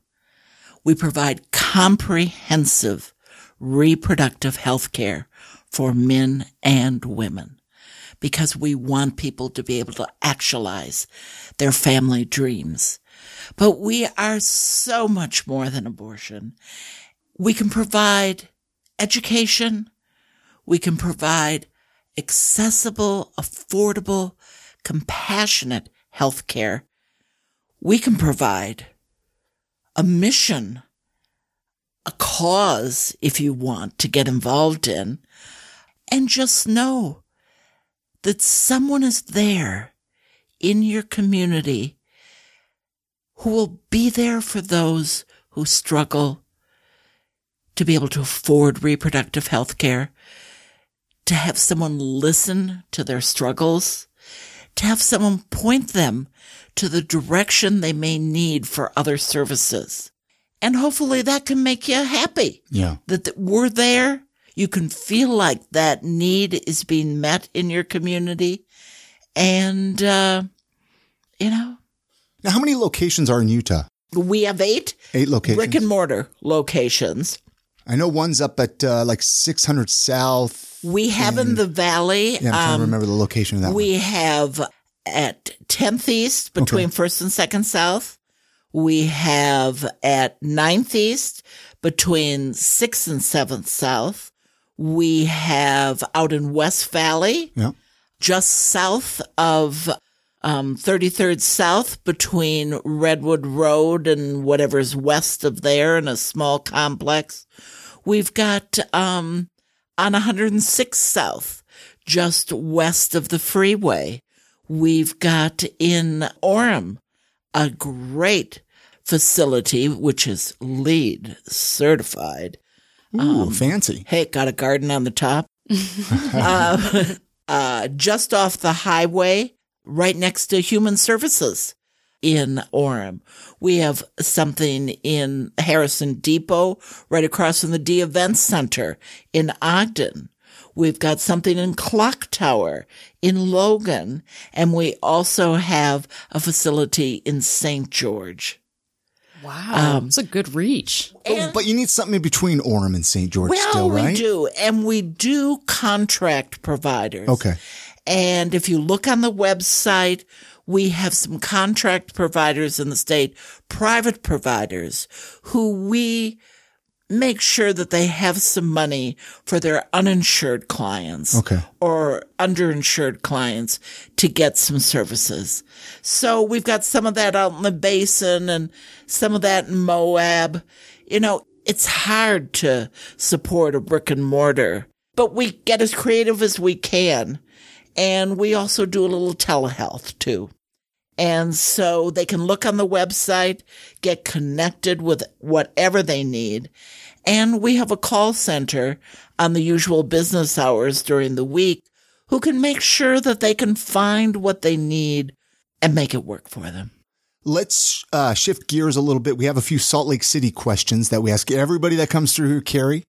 We provide comprehensive reproductive health care for men and women, because we want people to be able to actualize their family dreams. But we are so much more than abortion. We can provide education. We can provide accessible, affordable, compassionate health care. We can provide a mission, a cause, if you want to get involved in, and just know that someone is there in your community who will be there for those who struggle to be able to afford reproductive health care, to have someone listen to their struggles, to have someone point them to the direction they may need for other services. And hopefully that can make you happy. Yeah. That we're there. You can feel like that need is being met in your community. And, you know. Now, how many locations are in Utah? We have 8. 8 locations. Brick and mortar locations. I know one's up at 600 South. We have in the valley. Yeah, I'm trying to remember the location of that We have at 10th East between 1st and 2nd South. We have at 9th East between 6th and 7th South. We have out in West Valley, just south of 33rd South between Redwood Road and whatever's west of there in a small complex. We've got... on 106th South, just west of the freeway, we've got in Orem a great facility, which is LEED certified. Ooh, fancy. Hey, got a garden on the top. Just off the highway, right next to Human Services in Orem. We have something in Harrison Depot, right across from the D Events Center in Ogden. We've got something in Clock Tower in Logan, and we also have a facility in St. George. Wow, it's a good reach. And, but you need something in between Orem and St. George still, right? Well, we do, and we do contract providers. Okay. And if you look on the website, we have some contract providers in the state, private providers, who we make sure that they have some money for their uninsured clients or underinsured clients to get some services. So we've got some of that out in the basin and some of that in Moab. You know, it's hard to support a brick and mortar, but we get as creative as we can. And we also do a little telehealth too. And so they can look on the website, get connected with whatever they need. And we have a call center on the usual business hours during the week who can make sure that they can find what they need and make it work for them. Let's shift gears a little bit. We have a few Salt Lake City questions that we ask everybody that comes through here, Carrie.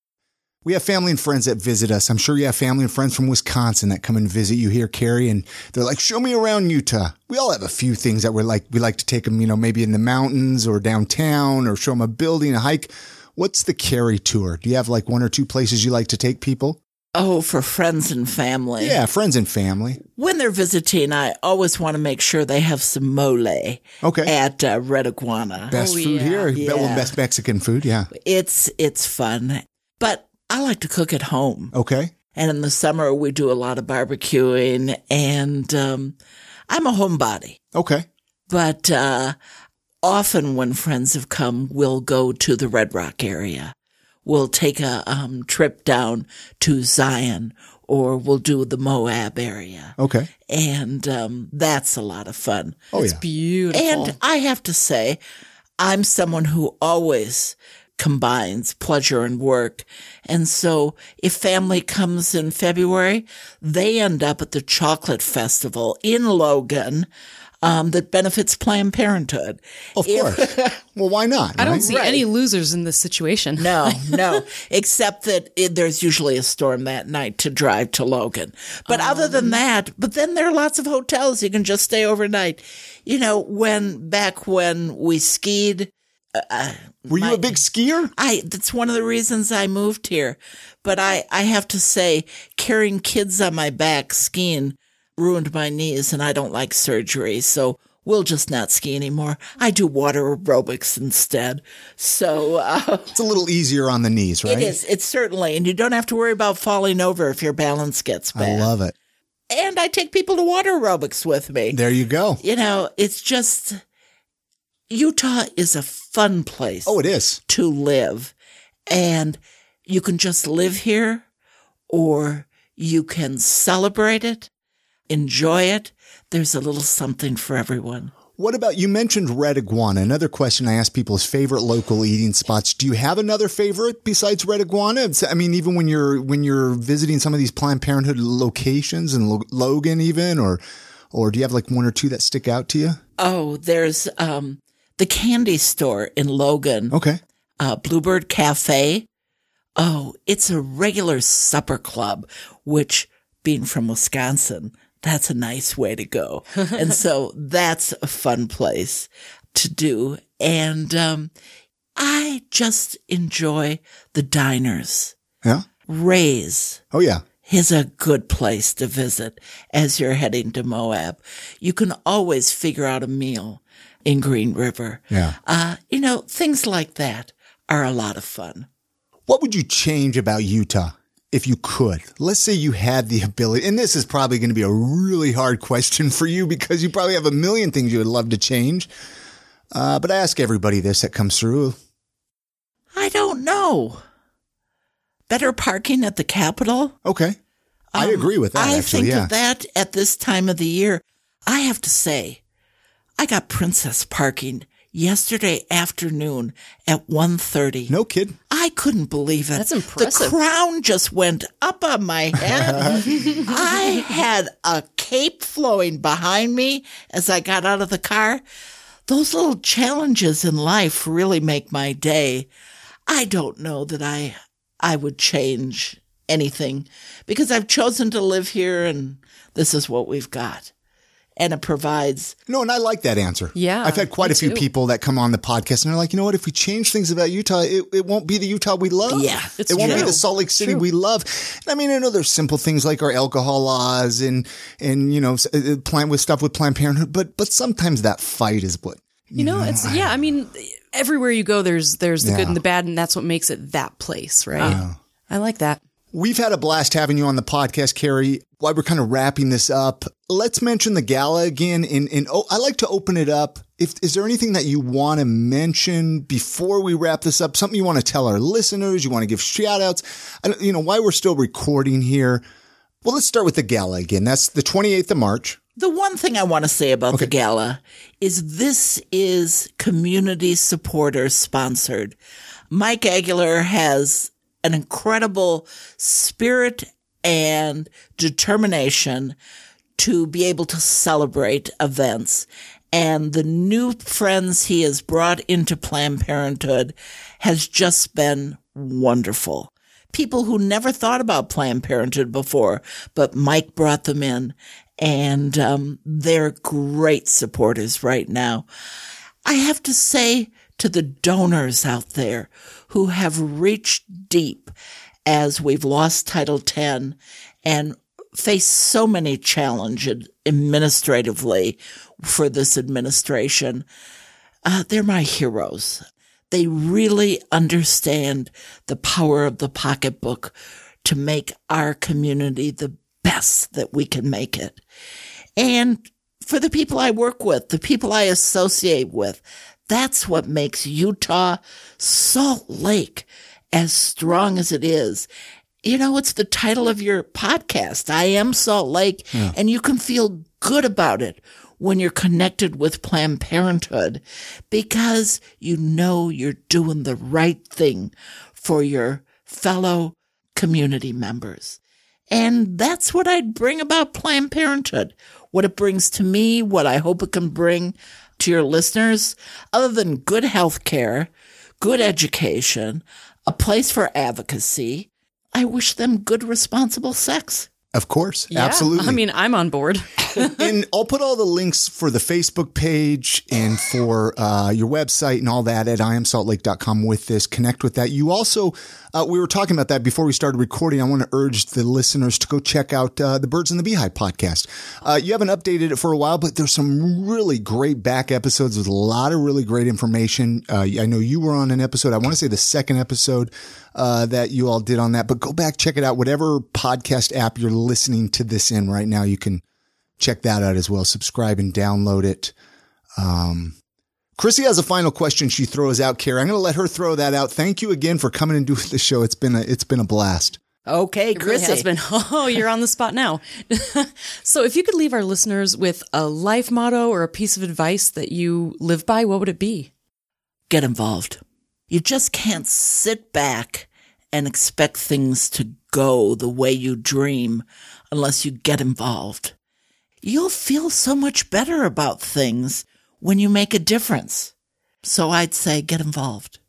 We have family and friends that visit us. I'm sure you have family and friends from Wisconsin that come and visit you here, Carrie, and they're like, show me around Utah. We all have a few things that we're like, we like to take them, you know, maybe in the mountains or downtown or show them a building, a hike. What's the Carrie tour? Do you have like one or two places you like to take people? Oh, for friends and family. Yeah, friends and family. When they're visiting, I always want to make sure they have some mole at Red Iguana. Best food here. Yeah. Best Mexican food, yeah. It's fun. But I like to cook at home. Okay. And in the summer, we do a lot of barbecuing, and I'm a homebody. Okay. But often when friends have come, we'll go to the Red Rock area. We'll take a trip down to Zion, or we'll do the Moab area. Okay. And that's a lot of fun. Oh, it's beautiful. And I have to say, I'm someone who always combines pleasure and work. And so if family comes in February, they end up at the Chocolate Festival in Logan that benefits Planned Parenthood. Of course. Well, why not? Right? I don't see any losers in this situation. No, except that there's usually a storm that night to drive to Logan. But other than that, but then there are lots of hotels. You can just stay overnight. You know, back when we skied, were you a big skier? That's one of the reasons I moved here. But I have to say, carrying kids on my back skiing ruined my knees, and I don't like surgery. So we'll just not ski anymore. I do water aerobics instead. So it's a little easier on the knees, right? It is. It's certainly. And you don't have to worry about falling over if your balance gets bad. I love it. And I take people to water aerobics with me. There you go. You know, it's just... Utah is a fun place. Oh, it is. To live. And you can just live here, or you can celebrate it, enjoy it. There's a little something for everyone. What about, you mentioned Red Iguana. Another question I ask people is favorite local eating spots. Do you have another favorite besides Red Iguana? I mean, even when you're visiting some of these Planned Parenthood locations in Logan even, or do you have like one or two that stick out to you? Oh, there's... the candy store in Logan. Okay. Bluebird Cafe. Oh, it's a regular supper club, which being from Wisconsin, that's a nice way to go. And so that's a fun place to do. And I just enjoy the diners. Yeah. Ray's. Oh, yeah. Is a good place to visit as you're heading to Moab. You can always figure out a meal in Green River. Yeah. You know, things like that are a lot of fun. What would you change about Utah if you could? Let's say you had the ability, and this is probably going to be a really hard question for you because you probably have a million things you would love to change. But I ask everybody this that comes through. I don't know. Better parking at the Capitol. Okay. I agree with that, I think that at this time of the year, I have to say, I got princess parking yesterday afternoon at 1:30. No kidding. I couldn't believe it. That's impressive. The crown just went up on my head. I had a cape flowing behind me as I got out of the car. Those little challenges in life really make my day. I don't know that I would change anything because I've chosen to live here and this is what we've got. And it provides. No, and I like that answer. Yeah. I've had quite a few people that come on the podcast and they're like, you know what? If we change things about Utah, it won't be the Utah we love. Yeah. It won't be the Salt Lake City we love. And I mean, I know there's simple things like our alcohol laws and you know, with Planned Parenthood, but sometimes that fight is what. You know, I mean, everywhere you go, there's the good and the bad, and that's what makes it that place, right? Yeah. I like that. We've had a blast having you on the podcast, Carrie. While we're kind of wrapping this up, let's mention the gala again. And I like to open it up. Is there anything that you want to mention before we wrap this up? Something you want to tell our listeners? You want to give shout outs? You know, why we're still recording here. Well, let's start with the gala again. That's the 28th of March. The one thing I want to say about the gala is this is community supporter sponsored. Mike Aguilar has an incredible spirit and determination to be able to celebrate events. And the new friends he has brought into Planned Parenthood has just been wonderful. People who never thought about Planned Parenthood before, but Mike brought them in. And they're great supporters right now. I have to say to the donors out there who have reached deep as we've lost Title X and face so many challenges administratively for this administration, they're my heroes. They really understand the power of the pocketbook to make our community the best that we can make it. And for the people I work with, the people I associate with, that's what makes Utah, Salt Lake, as strong as it is. You know, it's the title of your podcast, I Am Salt Lake, and you can feel good about it when you're connected with Planned Parenthood because you know you're doing the right thing for your fellow community members. And that's what I'd bring about Planned Parenthood, what it brings to me, what I hope it can bring to your listeners, other than good health care, good education, a place for advocacy. I wish them good, responsible sex. Of course. Yeah, absolutely. I mean, I'm on board. And I'll put all the links for the Facebook page and for your website and all that at iamsaltlake.com with this. Connect with that. You also, we were talking about that before we started recording. I want to urge the listeners to go check out the Birds in the Beehive podcast. You haven't updated it for a while, but there's some really great back episodes with a lot of really great information. I know you were on an episode, I want to say the second episode that you all did on that, but go back, check it out. Whatever podcast app you're listening to this in right now, you can check that out as well. Subscribe and download it. Chrissy has a final question she throws out, Carrie. I'm going to let her throw that out. Thank you again for coming and doing the show. It's been a blast. Okay, Chrissy. Really has been. Oh, you're on the spot now. So if you could leave our listeners with a life motto or a piece of advice that you live by, what would it be? Get involved. You just can't sit back and expect things to go the way you dream unless you get involved. You'll feel so much better about things when you make a difference. So I'd say get involved.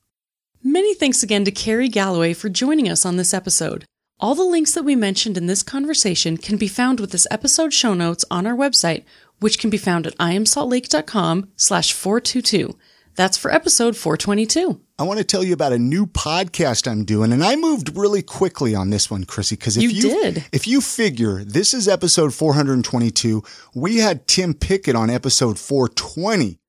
Many thanks again to Carrie Galloway for joining us on this episode. All the links that we mentioned in this conversation can be found with this episode show notes on our website, which can be found at iamsaltlake.com/422. That's for episode 422. I want to tell you about a new podcast I'm doing, and I moved really quickly on this one, Chrissy, because if you figure this is episode 422, we had Tim Pickett on episode 420.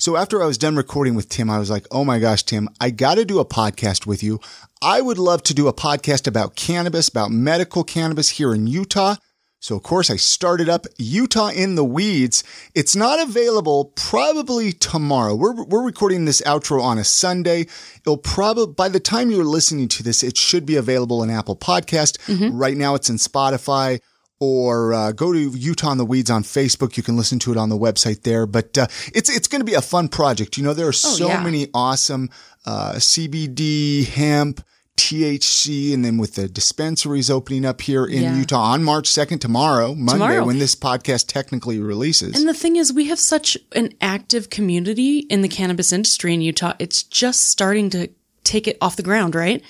So after I was done recording with Tim, I was like, oh my gosh, Tim, I got to do a podcast with you. I would love to do a podcast about cannabis, about medical cannabis here in Utah. So, of course, I started up Utah in the Weeds. It's not available probably tomorrow. We're recording this outro on a Sunday. It'll probably, by the time you're listening to this, it should be available in Apple Podcast. Mm-hmm. Right now it's in Spotify, or go to Utah in the Weeds on Facebook. You can listen to it on the website there. But it's going to be a fun project. You know, there are so many awesome CBD, hemp, THC, and then with the dispensaries opening up here in Utah on March 2nd, tomorrow, when this podcast technically releases. And the thing is, we have such an active community in the cannabis industry in Utah. It's just starting to take it off the ground, right?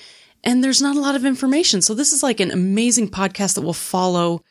And there's not a lot of information. So this is like an amazing podcast that will follow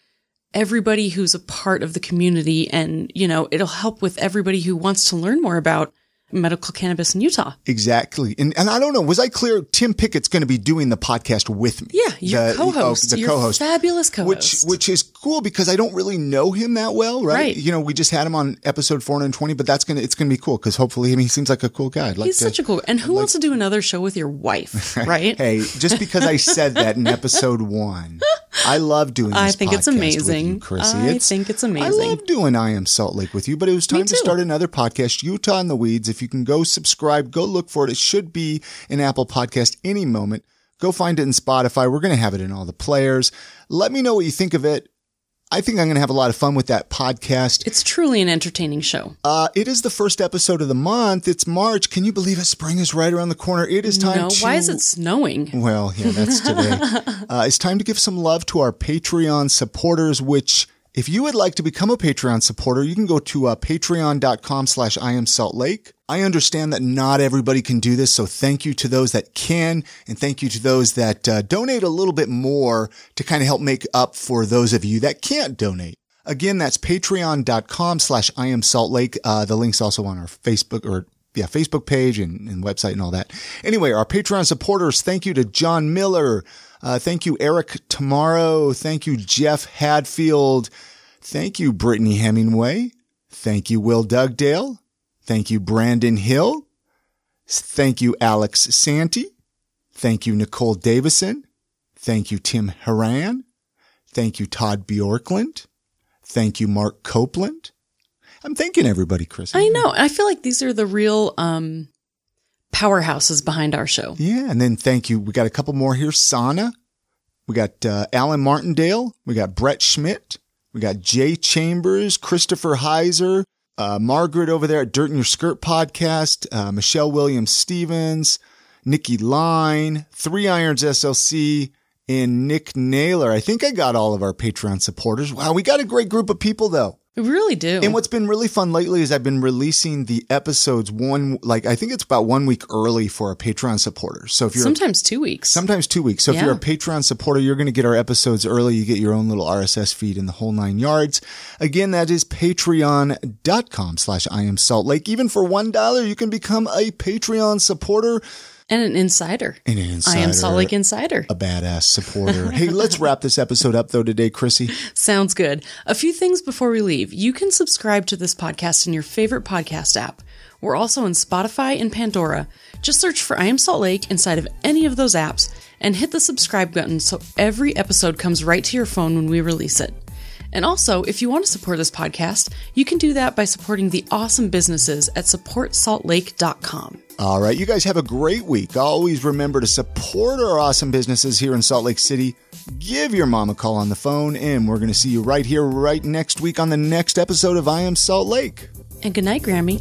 everybody who's a part of the community. And, you know, it'll help with everybody who wants to learn more about medical cannabis in Utah. Exactly. And I don't know, was I clear? Tim Pickett's going to be doing the podcast with me. Yeah, your co-host. Your co-host. Fabulous co-host. Which is cool because I don't really know him that well, right? You know, we just had him on episode 420, but it's going to be cool because hopefully, I mean, he seems like a cool guy. He's such a cool guy. And who wants to do another show with your wife, right? Hey, just because I said that in episode 1. I love doing this podcast. I think it's amazing. I love doing I Am Salt Lake with you, but it was time to start another podcast, Utah in the Weeds. If you can go subscribe, go look for it. It should be in Apple Podcast any moment. Go find it in Spotify. We're going to have it in all the players. Let me know what you think of it. I think I'm going to have a lot of fun with that podcast. It's truly an entertaining show. It is the first episode of the month. It's March. Can you believe it? Spring is right around the corner. It is time to... Why is it snowing? Well, yeah, that's today. It's time to give some love to our Patreon supporters, which... If you would like to become a Patreon supporter, you can go to patreon.com/IamSaltLake. I understand that not everybody can do this, so thank you to those that can, and thank you to those that donate a little bit more to kind of help make up for those of you that can't donate. Again, that's patreon.com/IamSaltLake. The link's also on our Facebook page and website and all that. Anyway, our Patreon supporters, thank you to John Miller. Thank you, Eric Tomorrow. Thank you, Jeff Hadfield. Thank you, Brittany Hemingway. Thank you, Will Dugdale. Thank you, Brandon Hill. Thank you, Alex Santee. Thank you, Nicole Davison. Thank you, Tim Haran. Thank you, Todd Bjorklund. Thank you, Mark Copeland. I'm thanking everybody, Chris. I know. I feel like these are the real... powerhouses behind our show. Yeah. And then thank you. We got a couple more here. Sana. We got Alan Martindale. We got Brett Schmidt. We got Jay Chambers, Christopher Heiser, Margaret over there at Dirt in Your Skirt podcast, Michelle Williams-Stevens, Nikki Line, Three Irons SLC, and Nick Naylor. I think I got all of our Patreon supporters. Wow. We got a great group of people though. We really do. And what's been really fun lately is I've been releasing the episodes I think it's about 1 week early for our Patreon supporters. So if you're sometimes 2 weeks. So if you're a Patreon supporter, you're going to get our episodes early. You get your own little RSS feed and the whole nine yards. Again, that is patreon.com/IamSaltLake. Even for $1, you can become a Patreon supporter. And an insider. I Am Salt Lake insider. A badass supporter. Hey, let's wrap this episode up, though, today, Chrissy. Sounds good. A few things before we leave. You can subscribe to this podcast in your favorite podcast app. We're also on Spotify and Pandora. Just search for I Am Salt Lake inside of any of those apps and hit the subscribe button so every episode comes right to your phone when we release it. And also, if you want to support this podcast, you can do that by supporting the awesome businesses at supportsaltlake.com. All right. You guys have a great week. Always remember to support our awesome businesses here in Salt Lake City. Give your mom a call on the phone, and we're going to see you right here, right next week on the next episode of I Am Salt Lake. And good night, Grammy.